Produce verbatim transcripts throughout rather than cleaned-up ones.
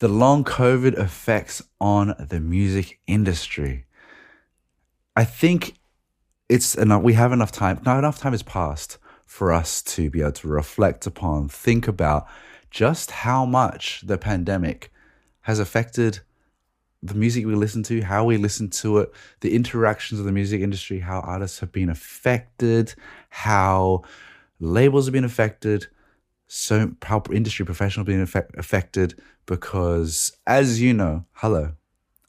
The long COVID effects on the music industry. I think it's enough. We have enough time. Now, enough time has passed for us to be able to reflect upon, think about just how much the pandemic has affected the music we listen to, how we listen to it, the interactions of the music industry, how artists have been affected, how labels have been affected, so how industry professionals have been effect- affected. Because, as you know, hello,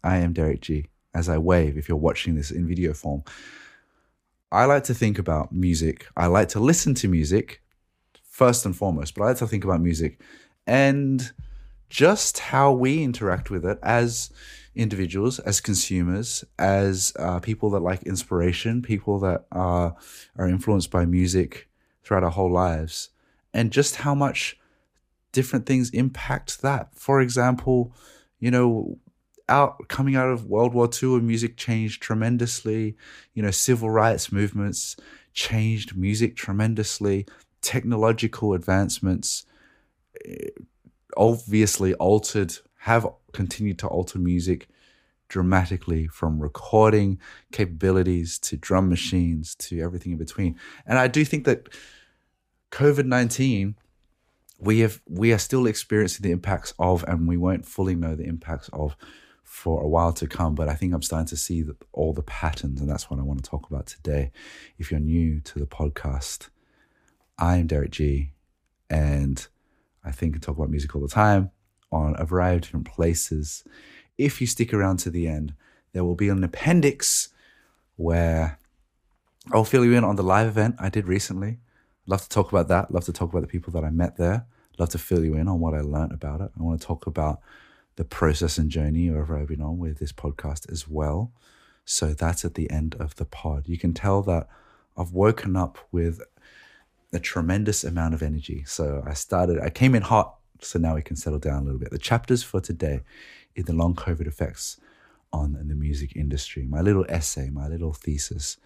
I am Derek G. As I wave, if you're watching this in video form, I like to think about music. I like to listen to music first and foremost, but I like to think about music and just how we interact with it as individuals, as consumers, as uh, people that like inspiration, people that are, are influenced by music throughout our whole lives, and just how much different things impact that. For example, you know, out coming out of World War Two, music changed tremendously. You know, civil rights movements changed music tremendously. Technological advancements obviously altered, have continued to alter music dramatically, from recording capabilities to drum machines to everything in between. And I do think that COVID nineteen, we have we are still experiencing the impacts of, and we won't fully know the impacts of for a while to come, but I think I'm starting to see the, all the patterns, and that's what I want to talk about today. If you're new to the podcast, I am Derek G, and I think I talk about music all the time on a variety of different places. If you stick around to the end, there will be an appendix where I'll fill you in on the live event I did recently. Love to talk about that. Love to talk about the people that I met there. Love to fill you in on what I learned about it. I want to talk about the process and journey wherever I've been on with this podcast as well. So that's at the end of the pod. You can tell that I've woken up with a tremendous amount of energy. So I started, I came in hot. So now we can settle down a little bit. The chapters for today is the long COVID effects on the music industry. My little essay, my little thesis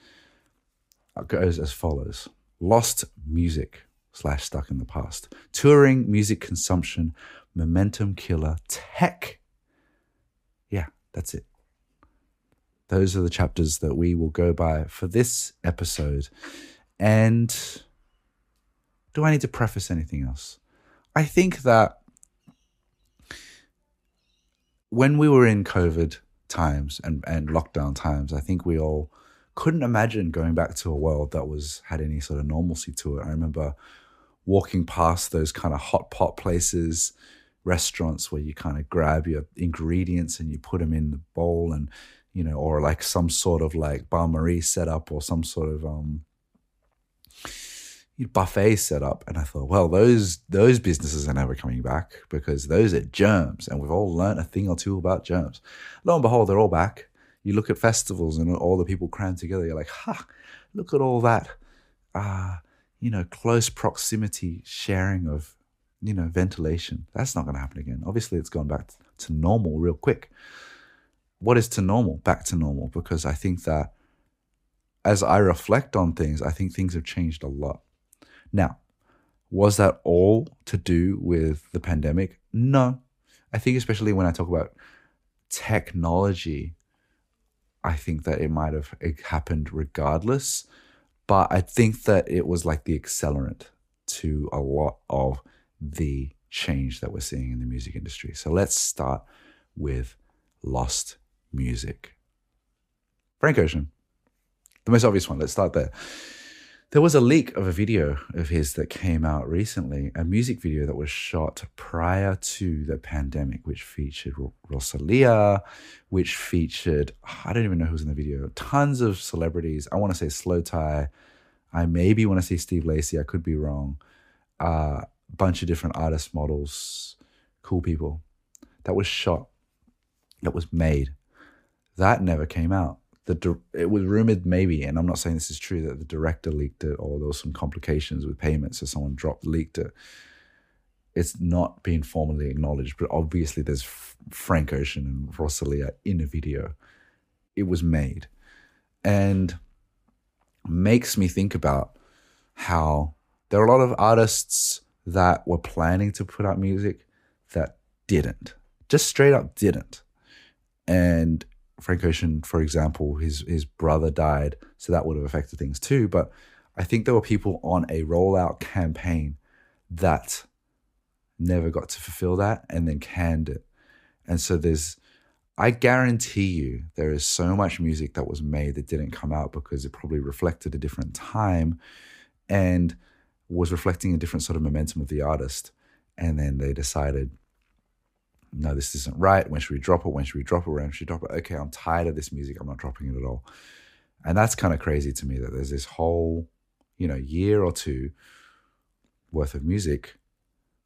goes as follows. Lost music slash stuck in the past. Touring, music consumption, momentum killer, tech. Yeah, that's it. Those are the chapters that we will go by for this episode. And do I need to preface anything else? I think that when we were in COVID times and, and lockdown times, I think we all couldn't imagine going back to a world that was had any sort of normalcy to it. I remember walking past those kind of hot pot places, restaurants where you kind of grab your ingredients and you put them in the bowl, and you know, or like some sort of like Bain Marie setup or some sort of um, buffet setup. And I thought, well, those those businesses are never coming back because those are germs, and we've all learned a thing or two about germs. Lo and behold, they're all back. You look at festivals and all the people crammed together. You're like, ha, look at all that, uh, you know, close proximity sharing of, you know, ventilation. That's not going to happen again. Obviously, it's gone back to normal real quick. What is to normal? Back to normal, because I think that as I reflect on things, I think things have changed a lot. Now, was that all to do with the pandemic? No. I think especially when I talk about technology, I think that it might have happened regardless, but I think that it was like the accelerant to a lot of the change that we're seeing in the music industry. So let's start with lost music. Frank Ocean, the most obvious one. Let's start there. There was a leak of a video of his that came out recently, a music video that was shot prior to the pandemic, which featured Rosalia, which featured, I don't even know who's in the video, tons of celebrities. I want to say Slowthai. I maybe want to say Steve Lacy. I could be wrong. A uh, bunch of different artists, models, cool people. That was shot that was made. That never came out. The, it was rumored maybe, and I'm not saying this is true, that the director leaked it or there was some complications with payments, so someone dropped, leaked it. It's not being formally acknowledged, but obviously there's F- Frank Ocean and Rosalia in a video. It was made. And makes me think about how there are a lot of artists that were planning to put out music that didn't. Just straight up didn't. And Frank Ocean, for example, his his brother died, so that would have affected things too. But I think there were people on a rollout campaign that never got to fulfill that and then canned it. And so there's, I guarantee you, there is so much music that was made that didn't come out because it probably reflected a different time and was reflecting a different sort of momentum of the artist. And then they decided, no, this isn't right. When should we drop it? When should we drop it? When should we drop it? Okay, I'm tired of this music. I'm not dropping it at all. And that's kind of crazy to me that there's this whole, you know, year or two worth of music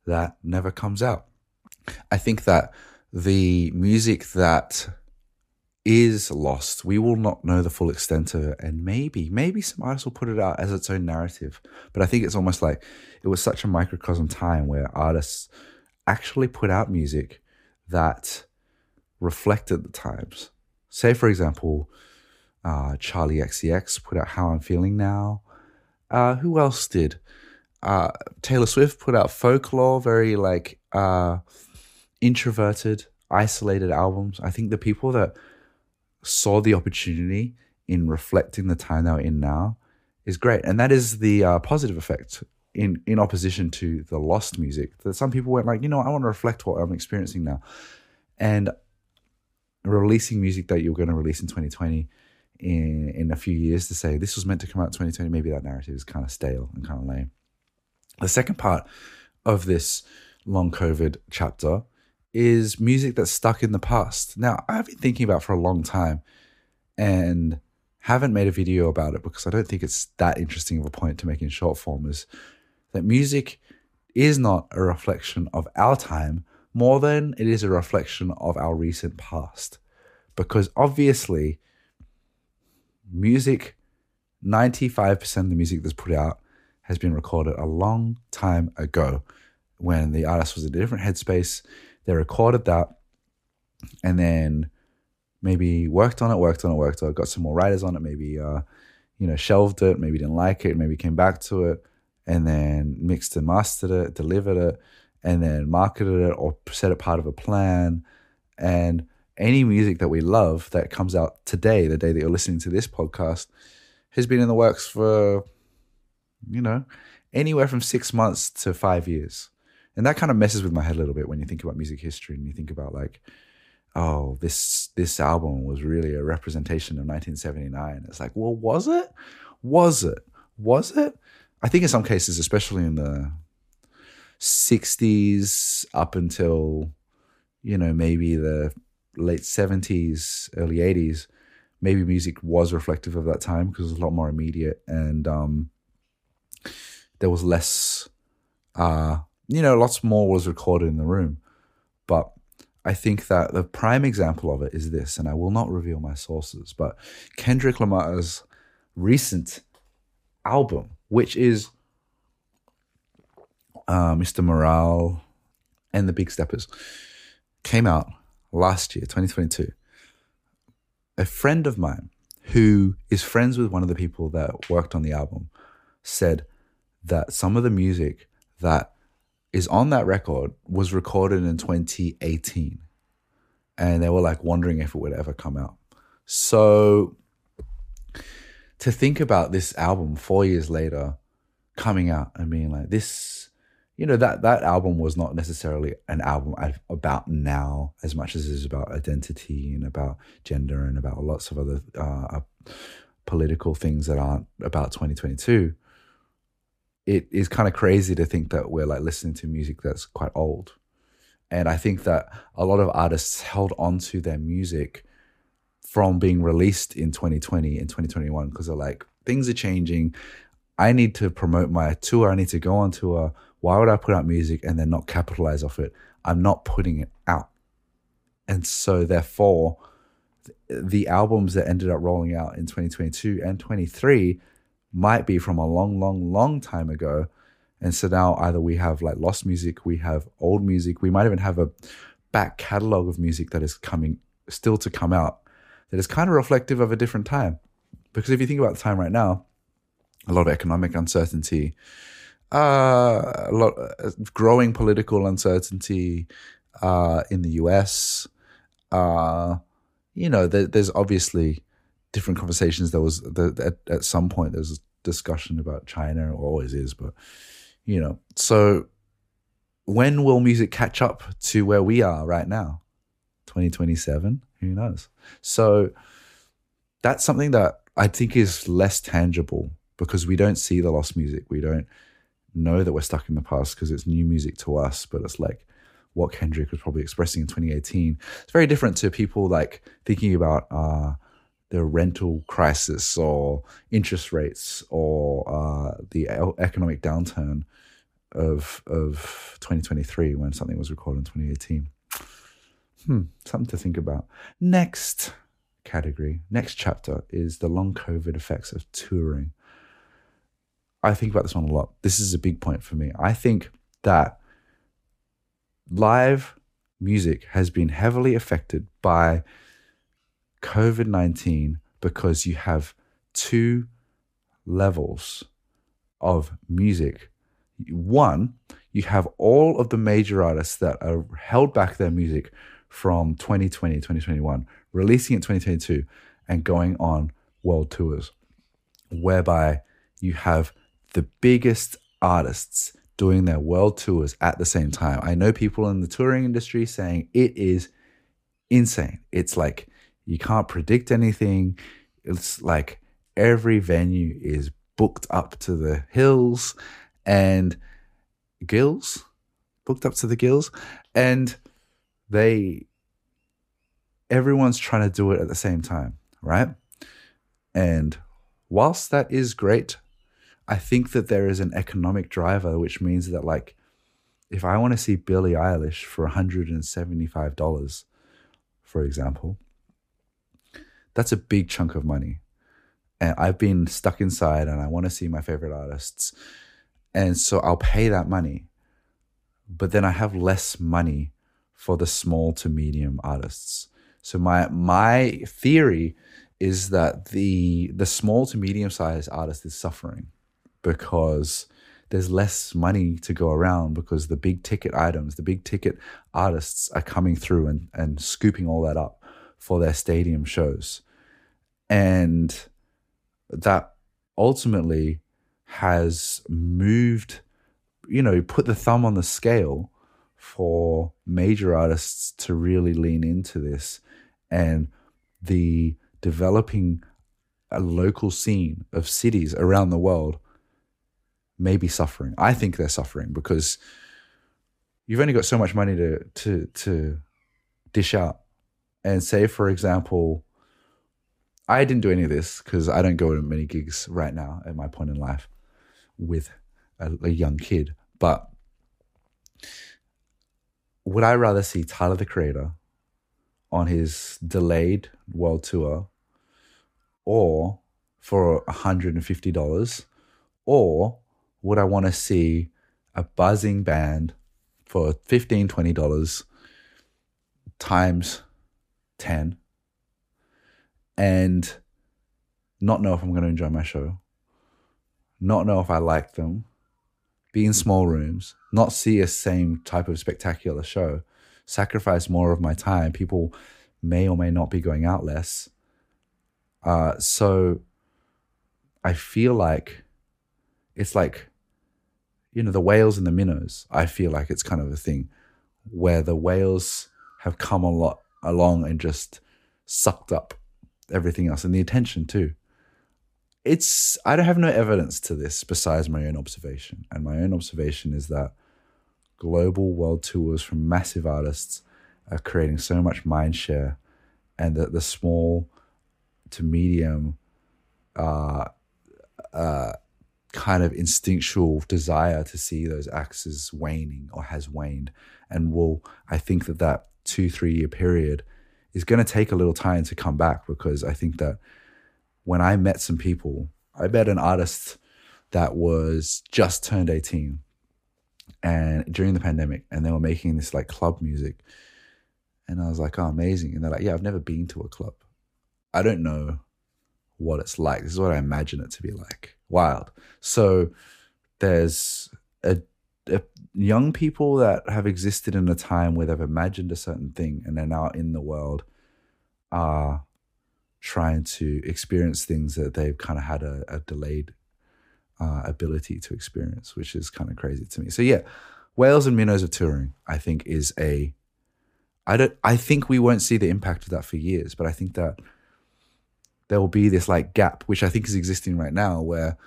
that never comes out. I think that the music that is lost, we will not know the full extent of it. And maybe, maybe some artists will put it out as its own narrative. But I think it's almost like it was such a microcosm time where artists actually put out music that reflected the times. Say, for example, uh, Charlie X C X put out How I'm Feeling Now. Uh, who else did? Uh, Taylor Swift put out Folklore, very like uh, introverted, isolated albums. I think the people that saw the opportunity in reflecting the time they were in now is great. And that is the uh, positive effect in, in opposition to the lost music. That some people went like, you know, I want to reflect what I'm experiencing now. And releasing music that you're going to release in twenty twenty in, in a few years to say, this was meant to come out in twenty twenty, maybe that narrative is kind of stale and kind of lame. The second part of this long COVID chapter is music that's stuck in the past. Now, I've been thinking about it for a long time and haven't made a video about it because I don't think it's that interesting of a point to make in short form, is that music is not a reflection of our time more than it is a reflection of our recent past. Because obviously, music, ninety-five percent of the music that's put out has been recorded a long time ago when the artist was in a different headspace. They recorded that and then maybe worked on it, worked on it, worked on it, got some more writers on it, maybe, uh, you know, shelved it, maybe didn't like it, maybe came back to it and then mixed and mastered it, delivered it, and then marketed it or set it part of a plan. And any music that we love that comes out today, the day that you're listening to this podcast, has been in the works for, you know, anywhere from six months to five years. And that kind of messes with my head a little bit when you think about music history and you think about like, oh, this this album was really a representation of nineteen seventy-nine. It's like, well, was it? Was it? Was it? I think in some cases, especially in the sixties up until, you know, maybe the late seventies, early eighties, maybe music was reflective of that time because it was a lot more immediate and, um, there was less, uh, you know, lots more was recorded in the room. But I think that the prime example of it is this, and I will not reveal my sources, but Kendrick Lamar's recent album, which is uh, Mister Morale and the Big Steppers, came out last year, twenty twenty-two. A friend of mine who is friends with one of the people that worked on the album said that some of the music that is on that record was recorded in twenty eighteen. And they were like wondering if it would ever come out. So to think about this album four years later coming out and being like this, you know, that, that album was not necessarily an album about now as much as it is about identity and about gender and about lots of other uh, political things that aren't about twenty twenty-two. It is kind of crazy to think that we're like listening to music that's quite old. And I think that a lot of artists held on to their music from being released in twenty twenty and twenty twenty-one because they're like, things are changing. I need to promote my tour. I need to go on tour. Why would I put out music and then not capitalize off it? I'm not putting it out. And so therefore, the albums that ended up rolling out in twenty twenty-two and twenty-three might be from a long, long, long time ago. And so now either we have like lost music, we have old music, we might even have a back catalog of music that is coming, still to come out, that is kind of reflective of a different time. Because if you think about the time right now, a lot of economic uncertainty, uh, a lot uh, growing political uncertainty uh, in the U S. Uh, you know, there, there's obviously different conversations. There was the, at, at some point there was discussion about China, or always is, but you know. So when will music catch up to where we are right now? twenty twenty-seven? Who knows? So that's something that I think is less tangible because we don't see the lost music. We don't know that we're stuck in the past because it's new music to us, but it's like what Kendrick was probably expressing in twenty eighteen. It's very different to people like thinking about uh, the rental crisis or interest rates or uh, the economic downturn of of twenty twenty-three when something was recorded in twenty eighteen. Hmm, something to think about. Next category, next chapter is the long COVID effects of touring. I think about this one a lot. This is a big point for me. I think that live music has been heavily affected by COVID nineteen because you have two levels of music. One, you have all of the major artists that are held back their music from twenty twenty, twenty twenty-one, releasing it in twenty twenty-two and going on world tours, whereby you have the biggest artists doing their world tours at the same time. I know people in the touring industry saying it is insane. It's like you can't predict anything. It's like every venue is booked up to the hills and gills, booked up to the gills, and they, everyone's trying to do it at the same time, right? And whilst that is great, I think that there is an economic driver, which means that like, if I want to see Billie Eilish for one hundred seventy-five dollars, for example, that's a big chunk of money. And I've been stuck inside and I want to see my favorite artists. And so I'll pay that money, but then I have less money for the small to medium artists. So my my theory is that the the small to medium sized artist is suffering because there's less money to go around because the big ticket items, the big ticket artists are coming through and, and scooping all that up for their stadium shows. And that ultimately has moved, you know, put the thumb on the scale for major artists to really lean into this. And the developing a local scene of cities around the world may be suffering. I think they're suffering because you've only got so much money to to to dish out. And say, for example, I didn't do any of this because I don't go to many gigs right now at my point in life with a, a young kid. But would I rather see Tyler, the Creator, on his delayed world tour, or for one hundred fifty dollars, or would I want to see a buzzing band for fifteen dollars, twenty dollars times ten and not know if I'm going to enjoy my show, not know if I like them, be in small rooms, not see a same type of spectacular show, sacrifice more of my time. People may or may not be going out less. Uh, so I feel like it's like, you know, the whales and the minnows. I feel like it's kind of a thing where the whales have come a lot along and just sucked up everything else and the attention too. It's, I don't have no evidence to this besides my own observation. And my own observation is that global world tours from massive artists are creating so much mind share, and that the small to medium uh, uh, kind of instinctual desire to see those acts is waning or has waned, and will, I think that that two, three year period is going to take a little time to come back, because I think that when I met some people, I met an artist that was just turned eighteen and during the pandemic, and they were making this like club music. And I was like, oh, amazing. And they're like, yeah, I've never been to a club. I don't know what it's like. This is what I imagine it to be like. Wild. So there's a, a young people that have existed in a time where they've imagined a certain thing and they're now in the world are trying to experience things that they've kind of had a, a delayed uh, ability to experience, which is kind of crazy to me. So yeah, Whales and Minnows of Touring, I think is a, I don't, I think we won't see the impact of that for years, but I think that there will be this like gap, which I think is existing right now, where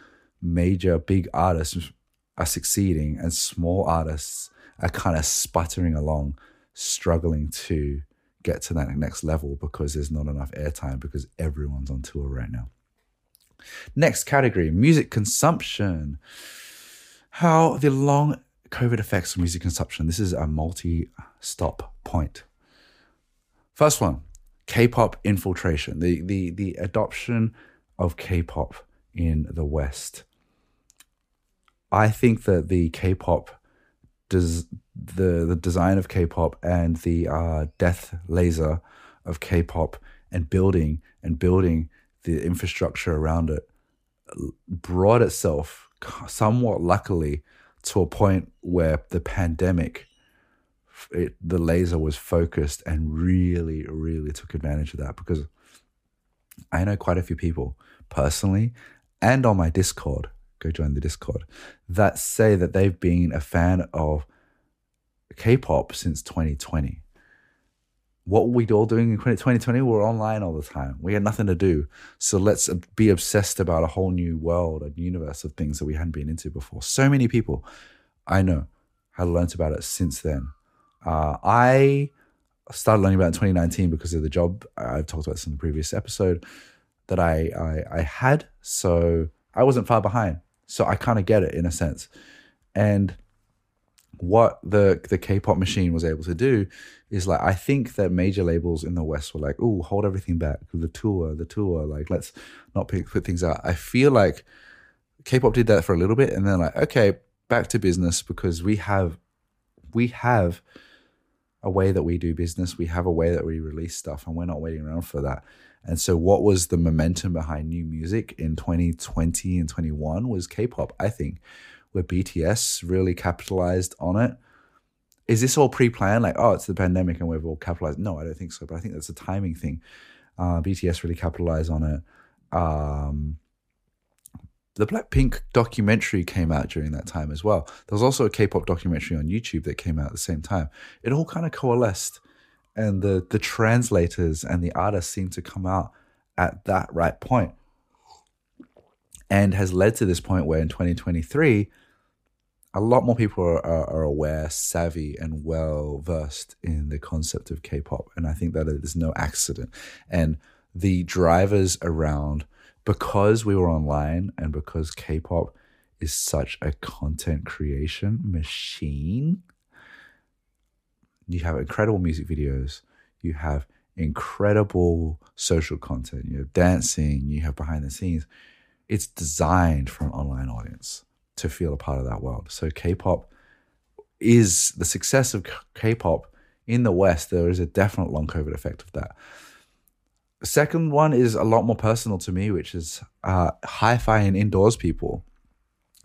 major big artists are succeeding and small artists are kind of sputtering along, struggling to get to that next level because there's not enough airtime because everyone's on tour right now. Next category, music consumption. How the long COVID effects on music consumption. This is a multi-stop point. First one, K-pop infiltration. The the the adoption of K-pop in the West. I think that the K-pop, des- the, the design of K-pop and the uh, death laser of K-pop and building and building the infrastructure around it brought itself somewhat luckily to a point where the pandemic, it, the laser was focused and really, really took advantage of that, because I know quite a few people personally and on my Discord, go join the Discord, that say that they've been a fan of K-pop since twenty twenty. What were we all doing in twenty twenty? We were online all the time. We had nothing to do. So let's be obsessed about a whole new world, a universe of things that we hadn't been into before. So many people I know have learned about it since then. Uh, I started learning about it in twenty nineteen because of the job I've talked about this in the previous episode that I, I, I had. So I wasn't far behind. So I kind of get it in a sense. And what the the K-pop machine was able to do is, like, I think that major labels in the West were like, oh, hold everything back, the tour, the tour, like, let's not pick, put things out. I feel like K-pop did that for a little bit and then like, okay, back to business, because we have we have a way that we do business. We have a way that we release stuff, and we're not waiting around for that. And so what was the momentum behind new music in twenty twenty and twenty-one was K-pop, I think, where B T S really capitalized on it. Is this all pre-planned? Like, oh, it's the pandemic and we've all capitalized. No, I don't think so. But I think that's a timing thing. Uh, B T S really capitalized on it. Um, the Blackpink documentary came out during that time as well. There was also a K-pop documentary on YouTube that came out at the same time. It all kind of coalesced. And the the translators and the artists seem to come out at that right point, and has led to this point where in twenty twenty-three, a lot more people are, are, are aware, savvy, and well-versed in the concept of K-pop. And I think that it is no accident. And the drivers around, because we were online and because K-pop is such a content creation machine, you have incredible music videos, you have incredible social content, you have dancing, you have behind the scenes. It's designed for an online audience to feel a part of that world. So K-pop is the success of K-pop in the West. There is a definite long COVID effect of that. The second one is a lot more personal to me, which is uh, hi-fi and indoors people.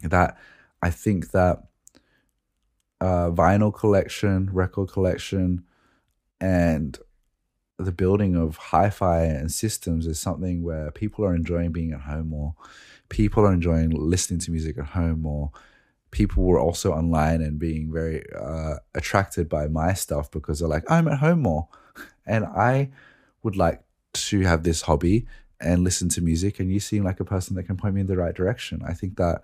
That I think that uh, vinyl collection, record collection, and the building of hi-fi and systems is something where people are enjoying being at home more. People are enjoying listening to music at home more. People were also online and being very uh, attracted by my stuff because they're like, I'm at home more. And I would like to have this hobby and listen to music. And you seem like a person that can point me in the right direction. I think that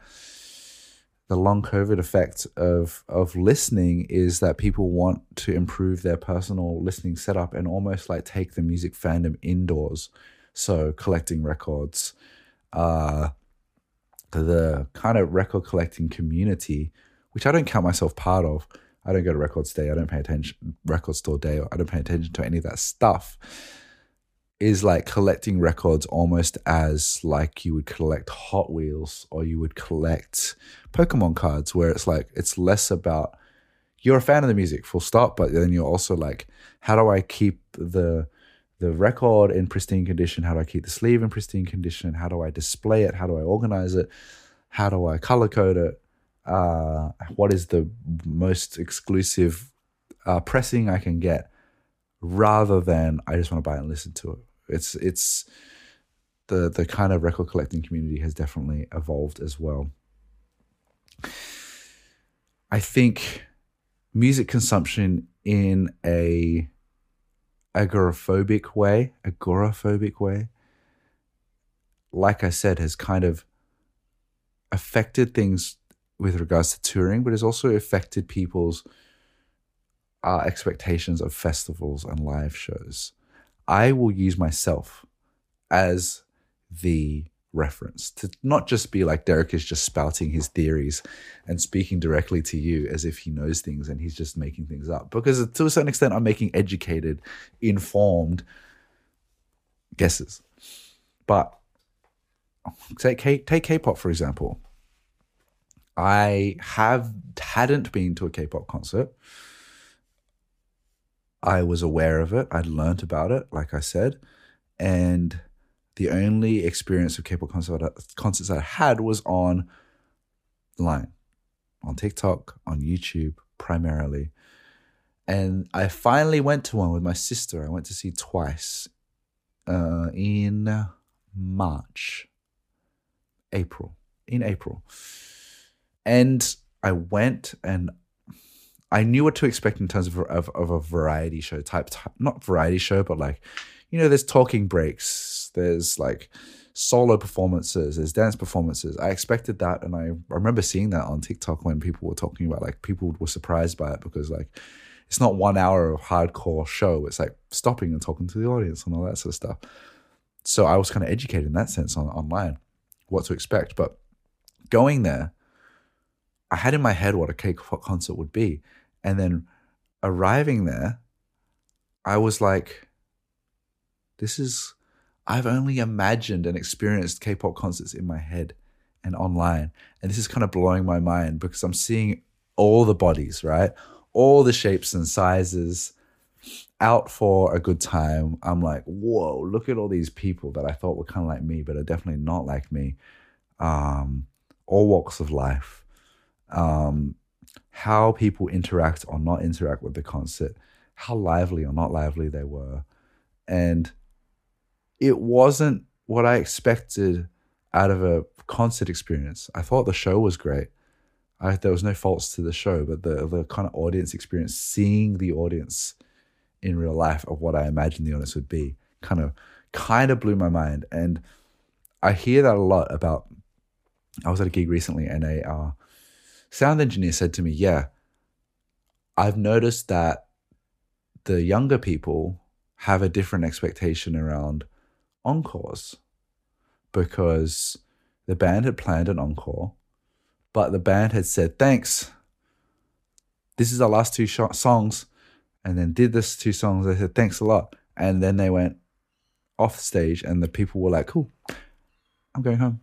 the long COVID effect of of listening is that people want to improve their personal listening setup and almost like take the music fandom indoors. So collecting records, uh, the kind of record collecting community, which I don't count myself part of. I don't go to records day. I don't pay attention record store day. I don't pay attention to any of that stuff. Is like collecting records almost as like you would collect Hot Wheels or you would collect Pokemon cards, where it's like it's less about you're a fan of the music, full stop, but then you're also like, how do I keep the the record in pristine condition? How do I keep the sleeve in pristine condition? How do I display it? How do I organize it? How do I color code it? Uh, what is the most exclusive uh, pressing I can get? Rather than I just want to buy and listen to it. It's it's the the kind of record collecting community has definitely evolved as well. I think music consumption in a agoraphobic way, agoraphobic way, like I said, has kind of affected things with regards to touring, but has also affected people's our expectations of festivals and live shows. I will use myself as the reference to not just be like Derek is just spouting his theories and speaking directly to you as if he knows things and he's just making things up, because to a certain extent I'm making educated, informed guesses. But take K- take K-pop for example. I have hadn't been to a K-pop concert. I was aware of it. I'd learnt about it, like I said. And the only experience of K-pop concert, concerts I had was online, on TikTok, on YouTube, primarily. And I finally went to one with my sister. I went to see Twice uh, in March, April, in April. And I went and I knew what to expect in terms of of, of a variety show type, type, not variety show, but like, you know, there's talking breaks, there's like solo performances, there's dance performances. I expected that, and I remember seeing that on TikTok when people were talking about like people were surprised by it because like it's not one hour of hardcore show. It's like stopping and talking to the audience and all that sort of stuff. So I was kind of educated in that sense on online what to expect, but going there, I had in my head what a K-pop concert would be. And then arriving there, I was like, this is, I've only imagined and experienced K-pop concerts in my head and online. And this is kind of blowing my mind because I'm seeing all the bodies, right? All the shapes and sizes out for a good time. I'm like, whoa, look at all these people that I thought were kind of like me, but are definitely not like me. Um, all walks of life. Um, how people interact or not interact with the concert, how lively or not lively they were. And it wasn't what I expected out of a concert experience. I thought the show was great. I, there was no faults to the show, but the, the kind of audience experience, seeing the audience in real life of what I imagined the audience would be, kind of kind of blew my mind. And I hear that a lot about, I was at a gig recently and a uh, sound engineer said to me, yeah, I've noticed that the younger people have a different expectation around encores because the band had planned an encore, but the band had said, thanks, this is our last two sh- songs, and then did this two songs. They said, thanks a lot. And then they went off stage and the people were like, cool, I'm going home.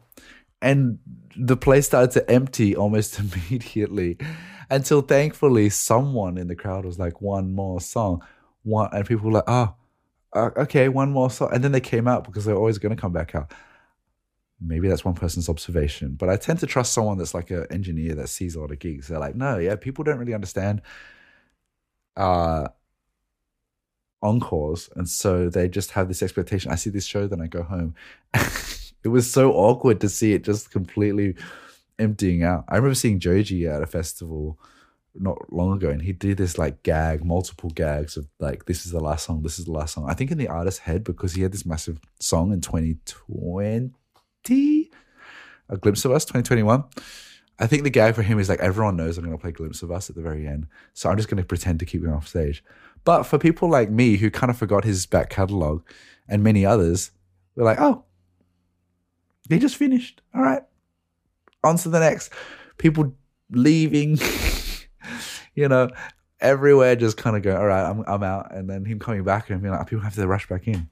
And the place started to empty almost immediately until thankfully someone in the crowd was like, one more song. One, and people were like, oh, uh, okay, one more song. And then they came out because they're always going to come back out. Maybe that's one person's observation. But I tend to trust someone that's like an engineer that sees a lot of gigs. They're like, no, yeah, people don't really understand uh, encores. And so they just have this expectation. I see this show, then I go home. It was so awkward to see it just completely emptying out. I remember seeing Joji at a festival not long ago, and he did this like gag, multiple gags of like, this is the last song, this is the last song. I think in the artist's head, because he had this massive song in twenty twenty, A Glimpse of Us, twenty twenty-one. I think the gag for him is like, everyone knows I'm going to play Glimpse of Us at the very end, so I'm just going to pretend to keep him off stage. But for people like me who kind of forgot his back catalog and many others, we're like, oh, they just finished. All right. On to the next. People leaving, you know, everywhere just kind of go, all right, I'm I'm out. And then him coming back and being like, people have to rush back in.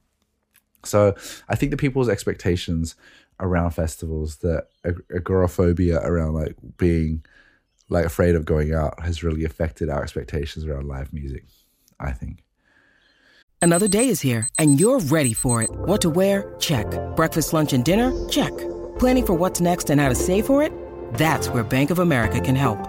So I think the people's expectations around festivals, the ag- agoraphobia around like being like afraid of going out has really affected our expectations around live music, I think. Another day is here and you're ready for it. What to wear? Check. Breakfast, lunch, and dinner? Check. Planning for what's next and how to save for it? That's where Bank of America can help.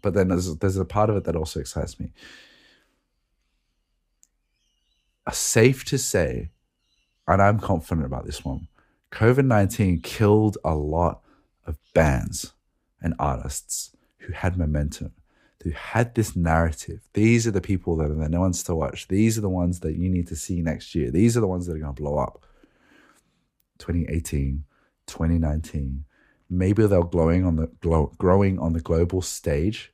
But then there's, there's a part of it that also excites me. Safe to say, and I'm confident about this one, COVID nineteen killed a lot of bands and artists who had momentum, who had this narrative. These are the people that are the no ones to watch. These are the ones that you need to see next year. These are the ones that are going to blow up. twenty eighteen, twenty nineteen. Maybe they're glowing on the glow, growing on the global stage,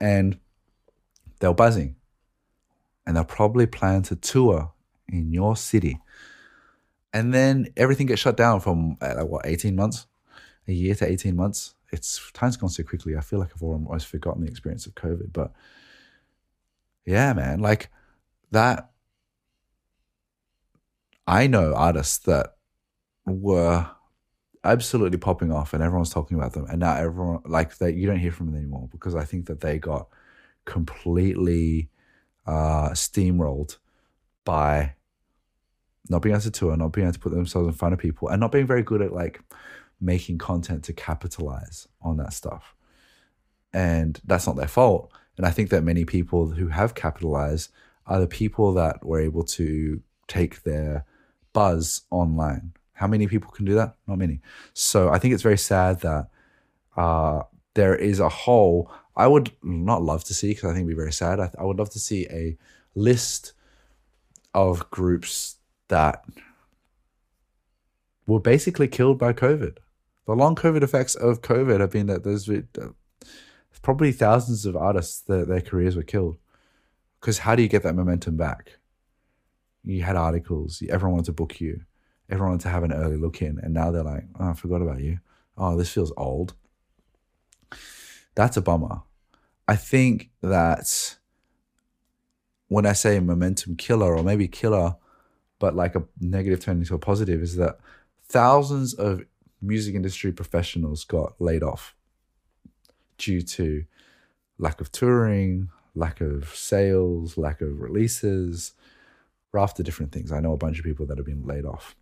and they're buzzing, and they'll probably plan to tour in your city, and then everything gets shut down from uh, what eighteen months, a year to eighteen months. It's time's gone so quickly. I feel like I've almost forgotten the experience of COVID, but yeah, man, like that. I know artists that were absolutely popping off and everyone's talking about them, and now everyone like that you don't hear from them anymore because I think that they got completely uh steamrolled by not being able to tour, not being able to put themselves in front of people, and not being very good at like making content to capitalize on that stuff. And that's not their fault, and I think that many people who have capitalized are the people that were able to take their buzz online. How many people can do that? Not many. So I think it's very sad that uh, there is a whole, I would not love to see, because I think it'd be very sad. I, th- I would love to see a list of groups that were basically killed by COVID. The long COVID effects of COVID have been that there's uh, probably thousands of artists that their careers were killed. Because how do you get that momentum back? You had articles, everyone wanted to book you. Everyone to have an early look in, and now they're like, oh, I forgot about you. Oh, this feels old. That's a bummer. I think that when I say momentum killer, or maybe killer, but like a negative turning into a positive, is that thousands of music industry professionals got laid off due to lack of touring, lack of sales, lack of releases, raft of different things. I know a bunch of people that have been laid off.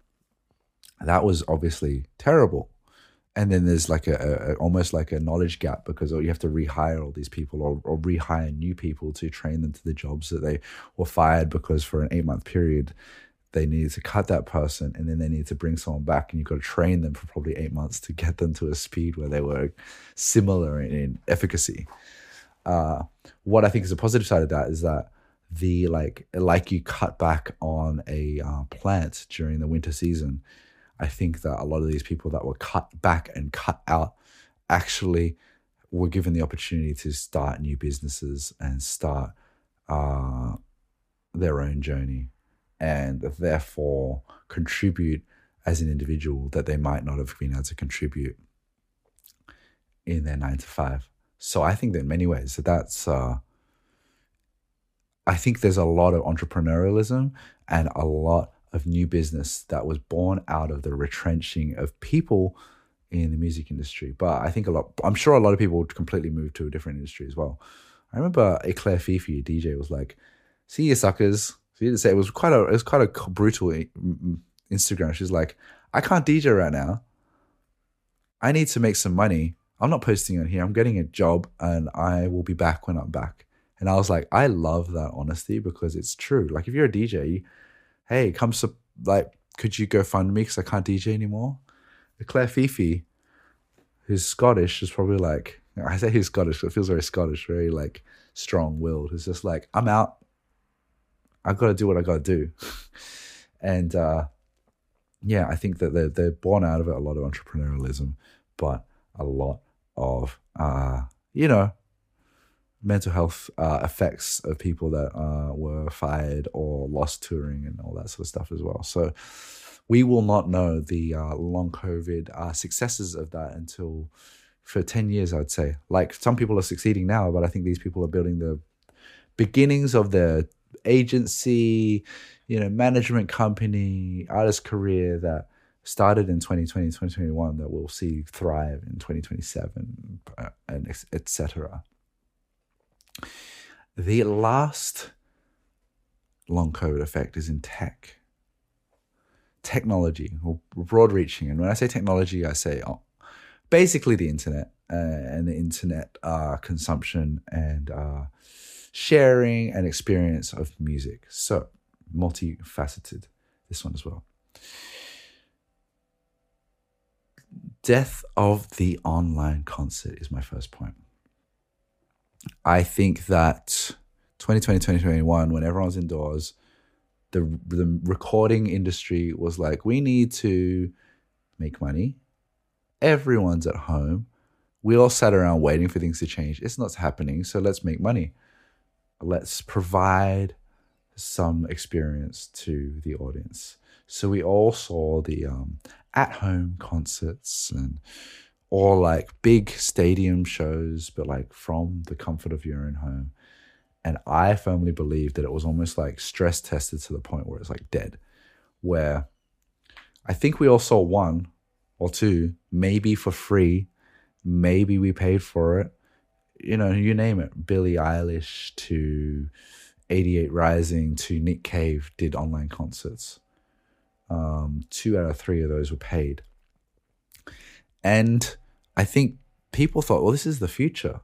That was obviously terrible. And then there's like a, a almost like a knowledge gap, because you have to rehire all these people or, or rehire new people to train them to the jobs that they were fired, because for an eight month period, they needed to cut that person and then they needed to bring someone back, and you've got to train them for probably eight months to get them to a speed where they were similar in, in efficacy. Uh, what I think is the positive side of that is that the like, like you cut back on a uh, plant during the winter season. I think that a lot of these people that were cut back and cut out actually were given the opportunity to start new businesses and start uh, their own journey, and therefore contribute as an individual that they might not have been able to contribute in their nine to five. So I think that in many ways that that's, uh, I think there's a lot of entrepreneurialism and a lot of new business that was born out of the retrenching of people in the music industry. But I think a lot, I'm sure a lot of people would completely move to a different industry as well. I remember Eclair Fifi, D J, was like, see you suckers. She didn't say, it was quite a, it was quite a brutal Instagram. She's like, I can't D J right now. I need to make some money. I'm not posting on here. I'm getting a job and I will be back when I'm back. And I was like, I love that honesty, because it's true. Like if you're a D J, hey, come, like, could you go fund me because I can't D J anymore? Claire Fifi, who's Scottish, is probably like, I say he's Scottish, but it feels very Scottish, very like strong-willed. It's just like, I'm out. I got to do what I got to do. And uh, yeah, I think that they're, they're born out of it, a lot of entrepreneurialism, but a lot of, uh, you know, mental health uh, effects of people that uh, were fired or lost touring and all that sort of stuff as well. So we will not know the uh, long COVID uh, successes of that until for ten years, I'd say. Like, some people are succeeding now, but I think these people are building the beginnings of their agency, you know, management company, artist career that started in twenty twenty, twenty twenty-one, that we'll see thrive in twenty twenty-seven, and et cetera. The last long COVID effect is in tech. Technology, or broad reaching. And when I say technology, I say oh, basically the internet uh, and the internet uh, consumption and uh, sharing and experience of music. So multifaceted, this one as well. Death of the online concert is my first point. I think that twenty twenty, twenty twenty-one, when everyone's indoors, the the recording industry was like, we need to make money. Everyone's at home. We all sat around waiting for things to change. It's not happening, so let's make money. Let's provide some experience to the audience. So we all saw the um, at-home concerts and or like big stadium shows, but like from the comfort of your own home. And I firmly believe that it was almost like stress tested to the point where it's like dead, where I think we all saw one or two, maybe for free, maybe we paid for it. You know, you name it, Billie Eilish to eighty-eight Rising to Nick Cave did online concerts. Um, two out of three of those were paid. And I think people thought, well, this is the future.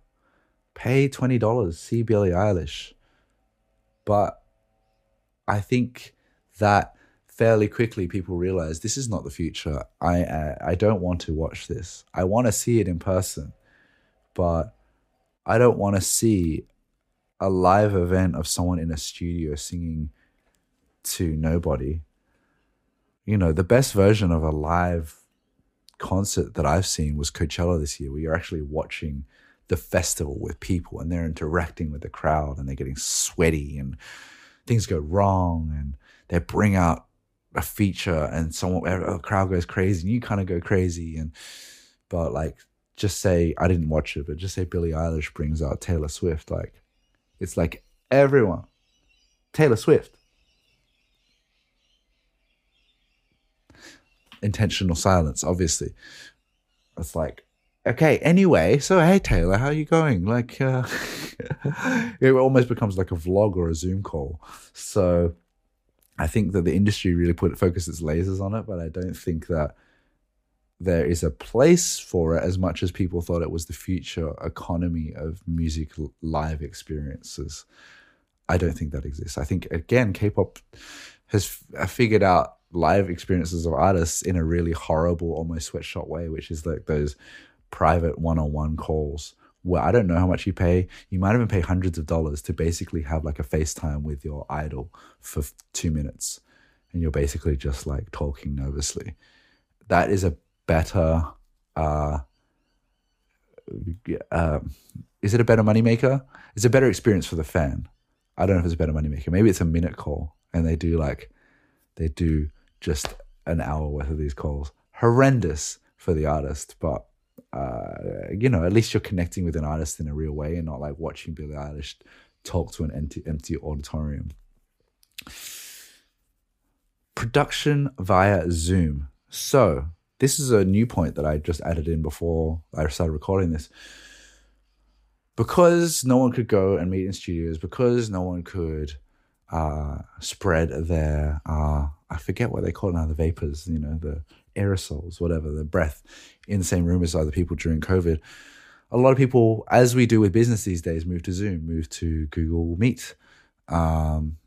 Pay twenty dollars, see Billie Eilish. But I think that fairly quickly people realized this is not the future. I uh, I don't want to watch this. I want to see it in person, but I don't want to see a live event of someone in a studio singing to nobody. You know, the best version of a live concert that I've seen was Coachella this year, where you're actually watching the festival with people and they're interacting with the crowd and they're getting sweaty and things go wrong and they bring out a feature and someone, a crowd goes crazy and you kind of go crazy. And but like, just say, I didn't watch it, but just say Billie Eilish brings out Taylor Swift. Like, it's like everyone, Taylor Swift. Intentional silence, obviously. It's like, okay, anyway, so hey Taylor, how are you going? Like uh it almost becomes like a vlog or a Zoom call. So I think that the industry really put focus its lasers on it, but I don't think that there is a place for it as much as people thought it was the future economy of music live experiences. I don't think that exists. I think, again, K-pop has f- figured out live experiences of artists in a really horrible, almost sweatshop way, which is like those private one-on-one calls where I don't know how much you pay. You might even pay hundreds of dollars to basically have like a FaceTime with your idol for two minutes. And you're basically just like talking nervously. That is a better, uh, uh, is it a better moneymaker? It's a better experience for the fan. I don't know if it's a better moneymaker. Maybe it's a minute call and they do like, they do just an hour worth of these calls. Horrendous for the artist, but uh, you know, at least you're connecting with an artist in a real way and not like watching Billie Eilish talk to an empty, empty auditorium. Production via Zoom. So this is a new point that I just added in before I started recording this. Because no one could go and meet in studios, because no one could uh, spread their, uh, I forget what they call it now, the vapors, you know, the aerosols, whatever, the breath in the same room as other people during COVID. A lot of people, as we do with business these days, move to Zoom, move to Google Meet. Um,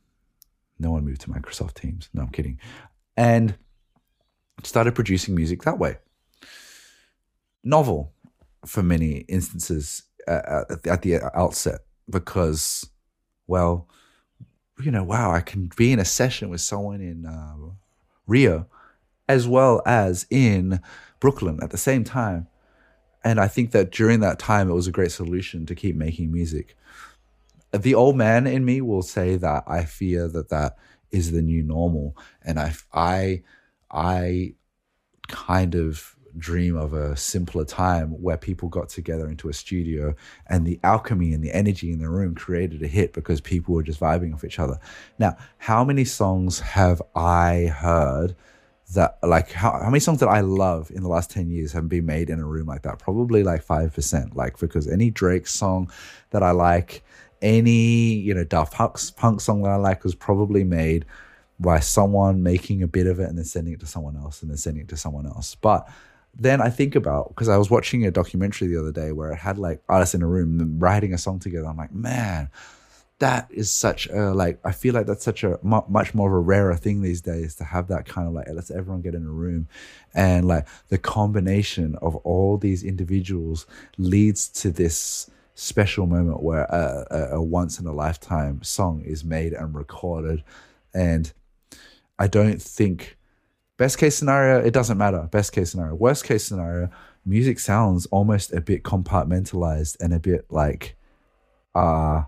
no one moved to Microsoft Teams. No, I'm kidding. And started producing music that way. Novel for many instances. Uh, at the outset, because, well, you know, wow, I can be in a session with someone in uh, Rio as well as in Brooklyn at the same time. And I think that during that time, it was a great solution to keep making music. The old man in me will say that I fear that that is the new normal. And I, I, I kind of dream of a simpler time where people got together into a studio and the alchemy and the energy in the room created a hit because people were just vibing off each other. Now, how many songs have I heard that, like, how, how many songs that I love in the last ten years have been made in a room like that? Probably like five percent, like, because any Drake song that I like, any, you know, Daft Punk's punk song that I like was probably made by someone making a bit of it and then sending it to someone else and then sending it to someone else. But then I think about, because I was watching a documentary the other day where it had like artists in a room writing a song together. I'm like, man, that is such a, like, I feel like that's such a m- much more of a rarer thing these days to have that kind of like, let's everyone get in a room. And like the combination of all these individuals leads to this special moment where a, a, a once in a lifetime song is made and recorded. And I don't think, best case scenario, it doesn't matter. Best case scenario. Worst case scenario, music sounds almost a bit compartmentalized and a bit like uh,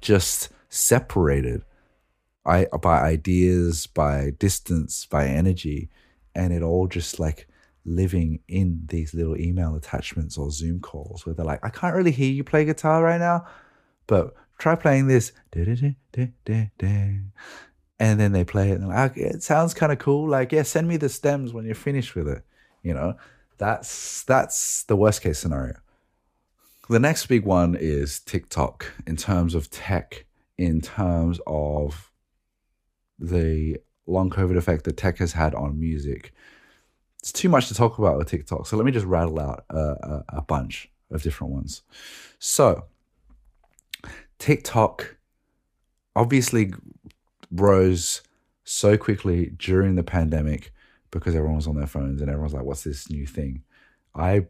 just separated I, by ideas, by distance, by energy, and it all just like living in these little email attachments or Zoom calls where they're like, I can't really hear you play guitar right now, but try playing this. And then they play it and like, it sounds kind of cool. Like, yeah, send me the stems when you're finished with it. You know, that's that's the worst case scenario. The next big one is TikTok in terms of tech, in terms of the long COVID effect that tech has had on music. It's too much to talk about with TikTok. So let me just rattle out a, a, a bunch of different ones. So TikTok obviously rose so quickly during the pandemic because everyone was on their phones and everyone's like, what's this new thing? I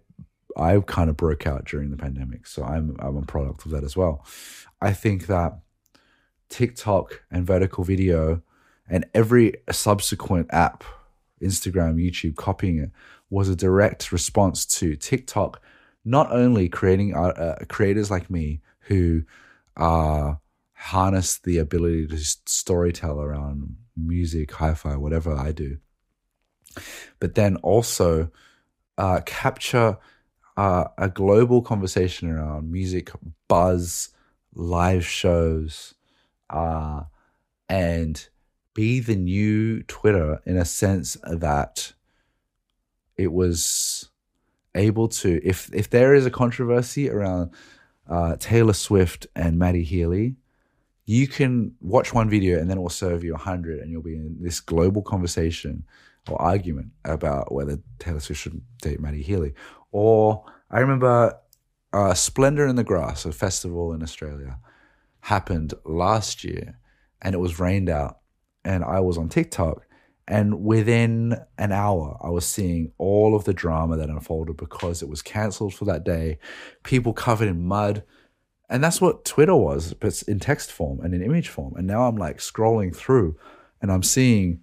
I kind of broke out during the pandemic, so I'm I'm a product of that as well. I think that TikTok and vertical video and every subsequent app, Instagram, YouTube, copying it, was a direct response to TikTok not only creating uh, uh, creators like me who are uh, harness the ability to storytell around music, hi-fi, whatever I do, but then also uh, capture uh, a global conversation around music, buzz, live shows, uh, and be the new Twitter in a sense that it was able to, if, if there is a controversy around uh, Taylor Swift and Maddie Healy, you can watch one video and then it will serve you a hundred and you'll be in this global conversation or argument about whether Taylor Swift shouldn't date Maddie Healy. Or I remember uh, Splendor in the Grass, a festival in Australia, happened last year and it was rained out and I was on TikTok and within an hour I was seeing all of the drama that unfolded because it was cancelled for that day, people covered in mud. And that's what Twitter was, but in text form and in image form. And now I'm like scrolling through and I'm seeing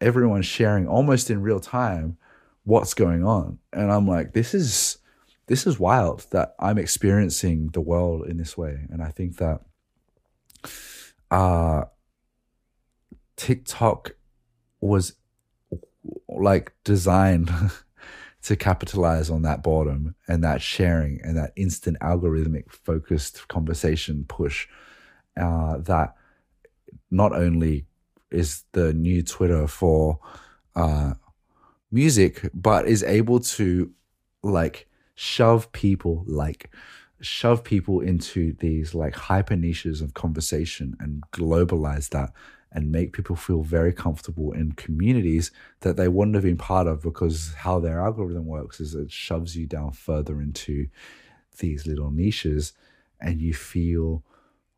everyone sharing almost in real time what's going on. And I'm like, this is this is wild that I'm experiencing the world in this way. And I think that uh, TikTok was like designed to capitalize on that boredom and that sharing and that instant algorithmic focused conversation push uh, that not only is the new Twitter for uh, music, but is able to like shove people, like shove people into these like hyper niches of conversation and globalize that and make people feel very comfortable in communities that they wouldn't have been part of because how their algorithm works is it shoves you down further into these little niches and you feel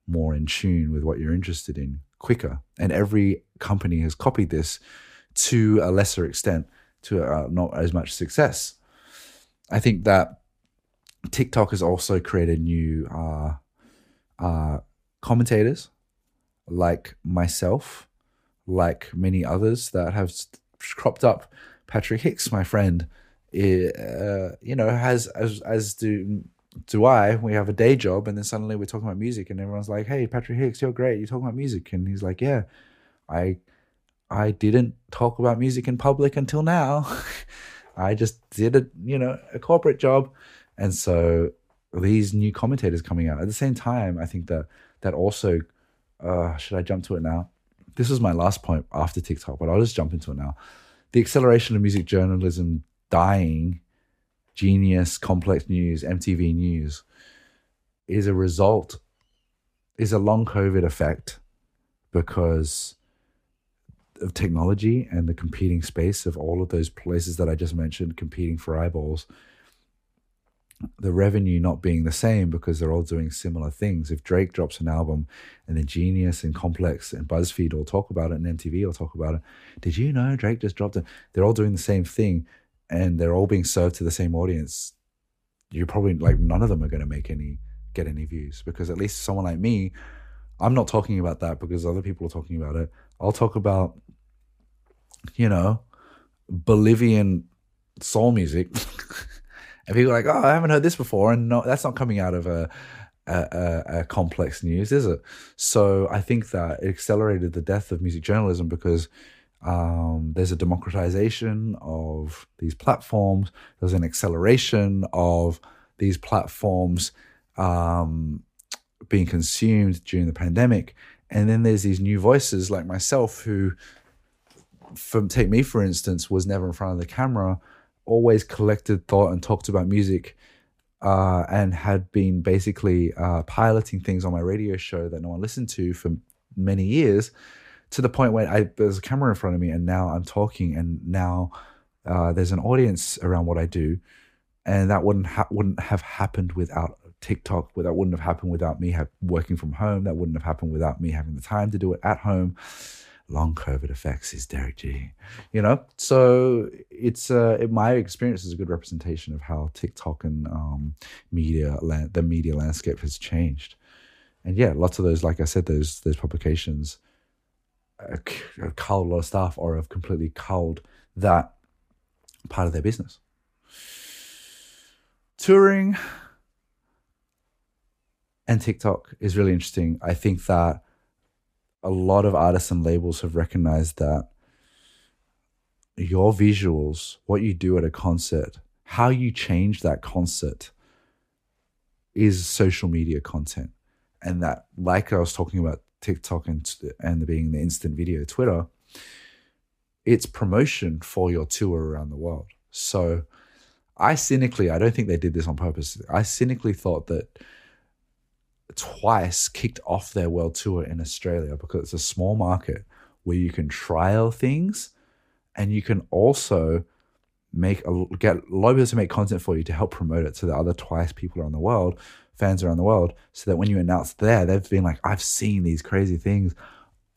more in tune with what you're interested in quicker. And every company has copied this to a lesser extent, to uh, not as much success. I think that TikTok has also created new uh, uh, commentators, like myself, like many others that have cropped up, Patrick Hicks, my friend, it, uh, you know, has, as, as do do I, we have a day job, and then suddenly we're talking about music and everyone's like, hey, Patrick Hicks, you're great, you're talking about music. And he's like, yeah, I I didn't talk about music in public until now. I just did a, you know, a corporate job. And so these new commentators coming out at the same time, I think that that also, uh, should I jump to it now? This was my last point after TikTok, but I'll just jump into it now. The acceleration of music journalism dying, Genius, Complex News, M T V News, is a result, is a long COVID effect because of technology and the competing space of all of those places that I just mentioned competing for eyeballs, the revenue not being the same because they're all doing similar things. If Drake drops an album and then Genius and Complex and BuzzFeed all talk about it and M T V will talk about it, did you know Drake just dropped it? They're all doing the same thing and they're all being served to the same audience. You're probably like, none of them are going to make any, get any views, because at least someone like me, I'm not talking about that because other people are talking about it. I'll talk about, you know, Bolivian soul music. And people are like, oh, I haven't heard this before. And no, that's not coming out of a, a, a, a Complex News, is it? So I think that it accelerated the death of music journalism because um, there's a democratization of these platforms. There's an acceleration of these platforms um, being consumed during the pandemic. And then there's these new voices like myself who, from take me, for instance, was never in front of the camera, always collected thought and talked about music uh, and had been basically uh, piloting things on my radio show that no one listened to for many years, to the point where I, there's a camera in front of me and now I'm talking and now uh, there's an audience around what I do. And that wouldn't ha- wouldn't have happened without TikTok. That wouldn't have happened without me ha- working from home. That wouldn't have happened without me having the time to do it at home. Long COVID effects is Derek G, you know? So it's uh, it, my experience is a good representation of how TikTok and um, media la- the media landscape has changed. And yeah, lots of those, like I said, those those publications uh, culled a lot of staff or have completely culled that part of their business. Touring and TikTok is really interesting. I think that a lot of artists and labels have recognized that your visuals, what you do at a concert, how you change that concert is social media content. And that, like I was talking about TikTok and, and being the instant video Twitter, it's promotion for your tour around the world. So I cynically, I don't think they did this on purpose. I cynically thought that Twice kicked off their world tour in Australia because it's a small market where you can trial things and you can also make a, get lobbies to make content for you to help promote it to the other Twice people around the world, fans around the world, so that when you announce there, they've been like, I've seen these crazy things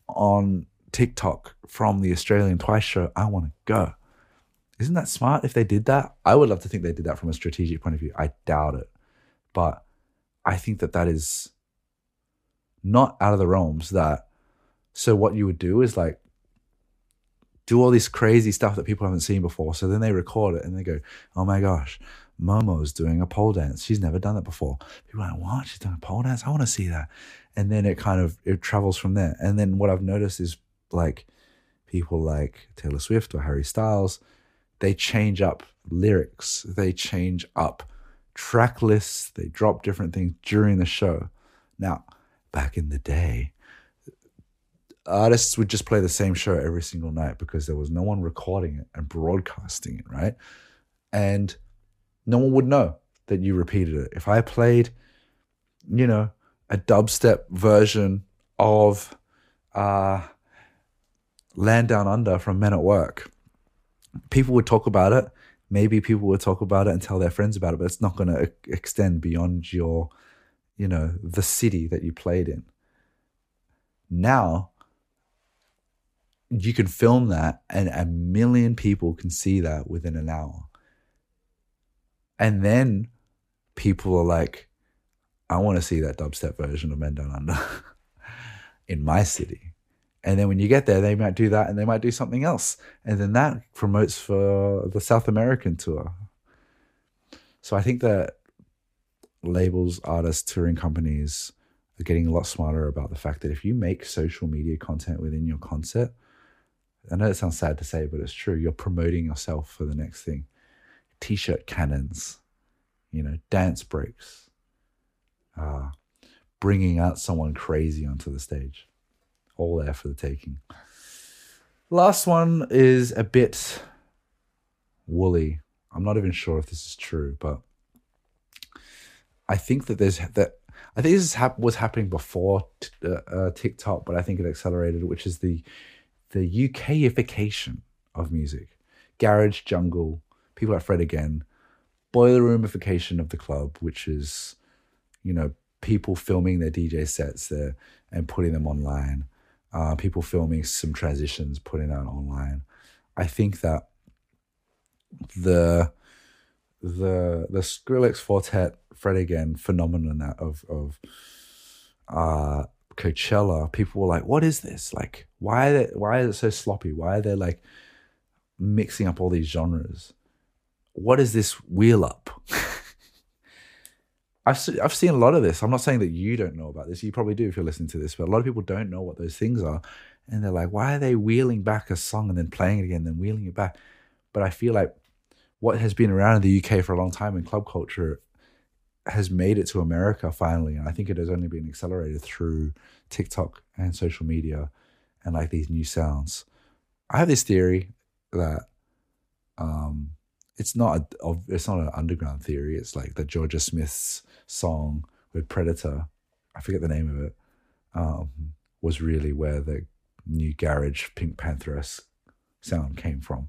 on TikTok from the Australian Twice show. I want to go. Isn't that smart if they did that? I would love to think they did that from a strategic point of view. I doubt it. But I think that that is not out of the realms that, so what you would do is like do all this crazy stuff that people haven't seen before. So then they record it and they go, oh my gosh, Momo's doing a pole dance. She's never done that before. People are like, what? She's doing a pole dance? I want to see that. And then it kind of, it travels from there. And then what I've noticed is like people like Taylor Swift or Harry Styles, they change up lyrics. They change up track lists, they drop different things during the show. Now, back in the day, artists would just play the same show every single night because there was no one recording it and broadcasting it, right? And no one would know that you repeated it. If I played, you know, a dubstep version of uh, Land Down Under from Men at Work, people would talk about it. Maybe people will talk about it and tell their friends about it, but it's not going to extend beyond your, you know, the city that you played in. Now, you can film that and a million people can see that within an hour. And then people are like, I want to see that dubstep version of Men Down Under. in my city. And then when you get there, they might do that and they might do something else. And then that promotes for the South American tour. So I think that labels, artists, touring companies are getting a lot smarter about the fact that if you make social media content within your concert, I know it sounds sad to say, but it's true. You're promoting yourself for the next thing. T-shirt cannons, you know, dance breaks, uh, bringing out someone crazy onto the stage. All there for the taking. Last one is a bit woolly. I'm not even sure if this is true, but I think that there's that. I think this is hap- was happening before t- uh, TikTok, but I think it accelerated, which is the the UKification of music. Garage jungle, people like Fred Again, Boiler Roomification of the club, which is, you know, people filming their D J sets there and putting them online. Uh, people filming some transitions, putting that online. I think that the the the Skrillex, Four Tet, Fred Again phenomenon that of of uh, Coachella, people were like, "What is this? Like, why are they, why is it so sloppy? Why are they like mixing up all these genres? What is this wheel up?" I've se- I've seen a lot of this. I'm not saying that you don't know about this. You probably do if you're listening to this, but a lot of people don't know what those things are. And they're like, why are they wheeling back a song and then playing it again and then wheeling it back? But I feel like what has been around in the U K for a long time in club culture has made it to America finally. And I think it has only been accelerated through TikTok and social media and like these new sounds. I have this theory that um, it's not a, it's not an underground theory. It's like the Georgia Smith's song with Predator, I forget the name of it, um, was really where the new garage Pink Panther-esque sound came from.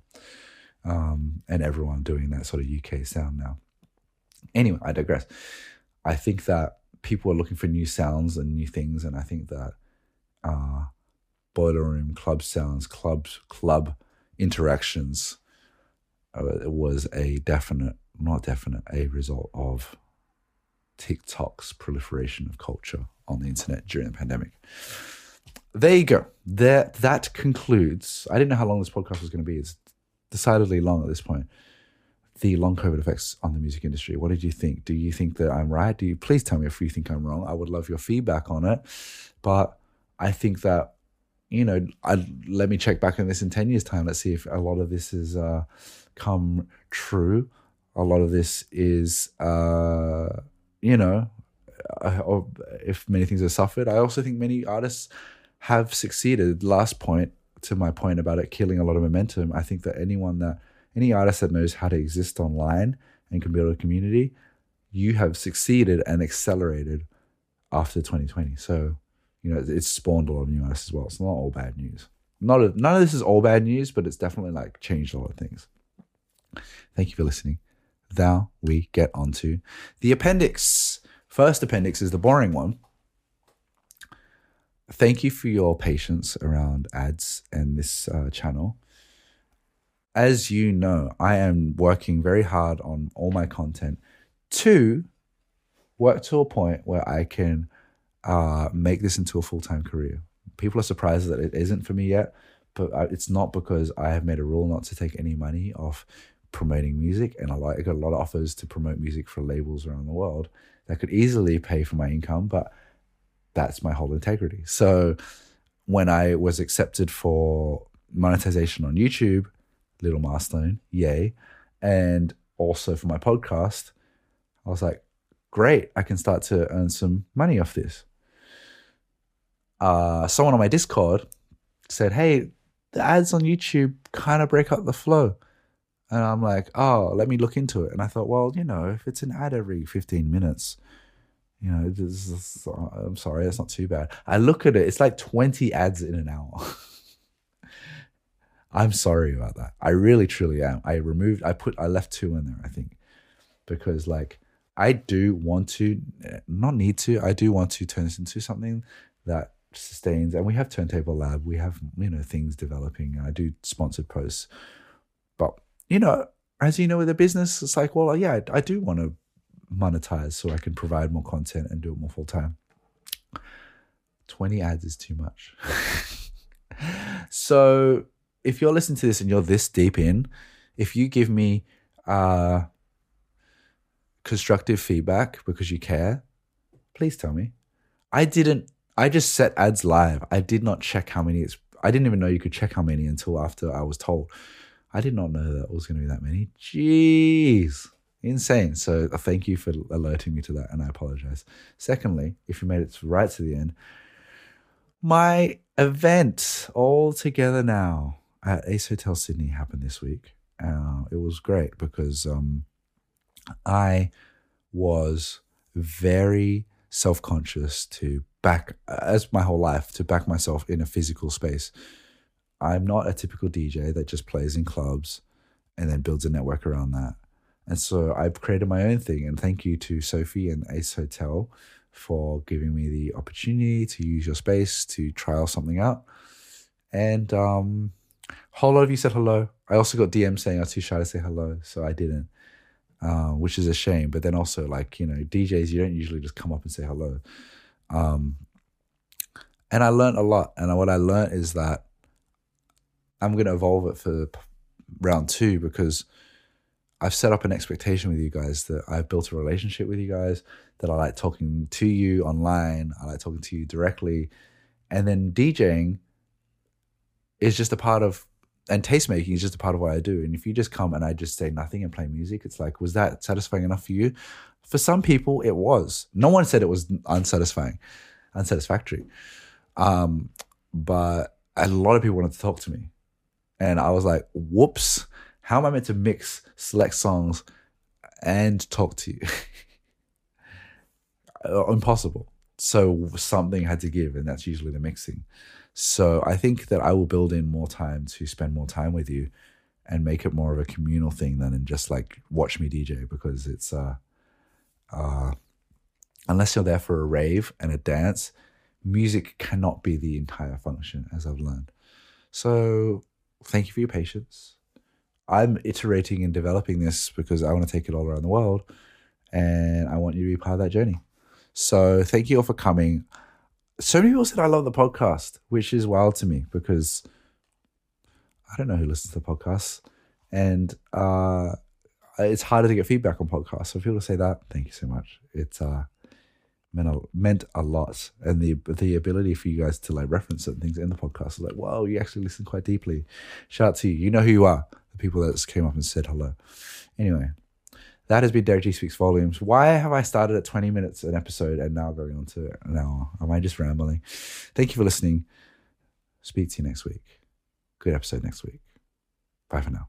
Um, and everyone doing that sort of U K sound now. Anyway, I digress. I think that people are looking for new sounds and new things, and I think that uh, boiler room, club sounds, clubs, club interactions uh, was a definite, not definite, a result of TikTok's proliferation of culture on the internet during the pandemic. There you go. There, that concludes. I didn't know how long this podcast was going to be. It's decidedly long at this point. The long COVID effects on the music industry. What did you think? Do you think that I'm right? Do you please tell me if you think I'm wrong? I would love your feedback on it. But I think that, you know, I let me check back on this in ten years' time. Let's see if a lot of this has uh, come true. A lot of this is, uh, you know, or if many things have suffered. I also think many artists have succeeded. Last point, to my point about it killing a lot of momentum, I think that anyone that, any artist that knows how to exist online and can build a community, you have succeeded and accelerated after twenty twenty. So, you know, it's spawned a lot of new artists as well. It's not all bad news. Not a, none of this is all bad news, but it's definitely like changed a lot of things. Thank you for listening. Now we get on to the appendix. First appendix is the boring one. Thank you for your patience around ads and this uh, channel. As you know, I am working very hard on all my content to work to a point where I can uh, make this into a full-time career. People are surprised that it isn't for me yet, but it's not because I have made a rule not to take any money off promoting music. And I, like, I got a lot of offers to promote music for labels around the world that could easily pay for my income, but that's my whole integrity. So when I was accepted for monetization on YouTube, little milestone, yay, and also for my podcast, I was like, great, I can start to earn some money off this. Uh, someone on my Discord said, hey, the ads on YouTube kind of break up the flow. And I'm like, oh, let me look into it. And I thought, well, you know, if it's an ad every fifteen minutes, you know, this is, I'm sorry, that's not too bad. I look at it, it's like twenty ads in an hour. I'm sorry about that. I really, truly am. I removed, I put, I left two in there, I think, because like I do want to, not need to, I do want to turn this into something that sustains. And we have Turntable Lab, we have, you know, things developing. I do sponsored posts. But, you know, as you know, with a business, it's like, well, yeah, I, I do want to monetize so I can provide more content and do it more full time. twenty ads is too much. So if you're listening to this and you're this deep in, if you give me uh, constructive feedback because you care, please tell me. I didn't, I just set ads live. I did not check how many, it's, I didn't even know you could check how many until after I was told. I did not know that it was going to be that many. Jeez. Insane. So thank you for alerting me to that, and I apologize. Secondly, if you made it right to the end, my event All Together Now at Ace Hotel Sydney happened this week. Uh, it was great because um, I was very self-conscious to back, as my whole life, to back myself in a physical space. I'm not a typical D J that just plays in clubs and then builds a network around that. And so I've created my own thing. And thank you to Sophie and Ace Hotel for giving me the opportunity to use your space to trial something out. And um, a whole lot of you said hello. I also got D Ms saying I was too shy to say hello, so I didn't, uh, which is a shame. But then also, like, you know, D Js, you don't usually just come up and say hello. Um, and I learned a lot. And what I learned is that I'm going to evolve it for round two, because I've set up an expectation with you guys that I've built a relationship with you guys, that I like talking to you online, I like talking to you directly. And then DJing is just a part of, and tastemaking is just a part of what I do. And if you just come and I just say nothing and play music, it's like, was that satisfying enough for you? For some people, it was. No one said it was unsatisfying, unsatisfactory. Um, but a lot of people wanted to talk to me. And I was like, whoops. How am I meant to mix, select songs, and talk to you? Impossible. So something had to give, and that's usually the mixing. So I think that I will build in more time to spend more time with you and make it more of a communal thing than in just like watch me D J, because it's, uh, uh, unless you're there for a rave and a dance, music cannot be the entire function, as I've learned. So thank you for your patience. I'm iterating and developing this because I want to take it all around the world, and I want you to be part of that journey. So thank you all for coming. So many people said I love the podcast, which is wild to me because I don't know who listens to the podcast, and uh, it's harder to get feedback on podcasts. So if people say that, thank you so much. It's uh, meant, a, meant a lot. And the the ability for you guys to like reference certain things in the podcast is like, wow, you actually listen quite deeply. Shout out to you. You know who you are. People that just came up and said hello. Anyway, that has been Derek G Speaks Volumes. Why have I started at twenty minutes an episode and now going on to an hour? Am I just rambling? Thank you for listening. Speak to you next week. Good episode next week. Bye for now.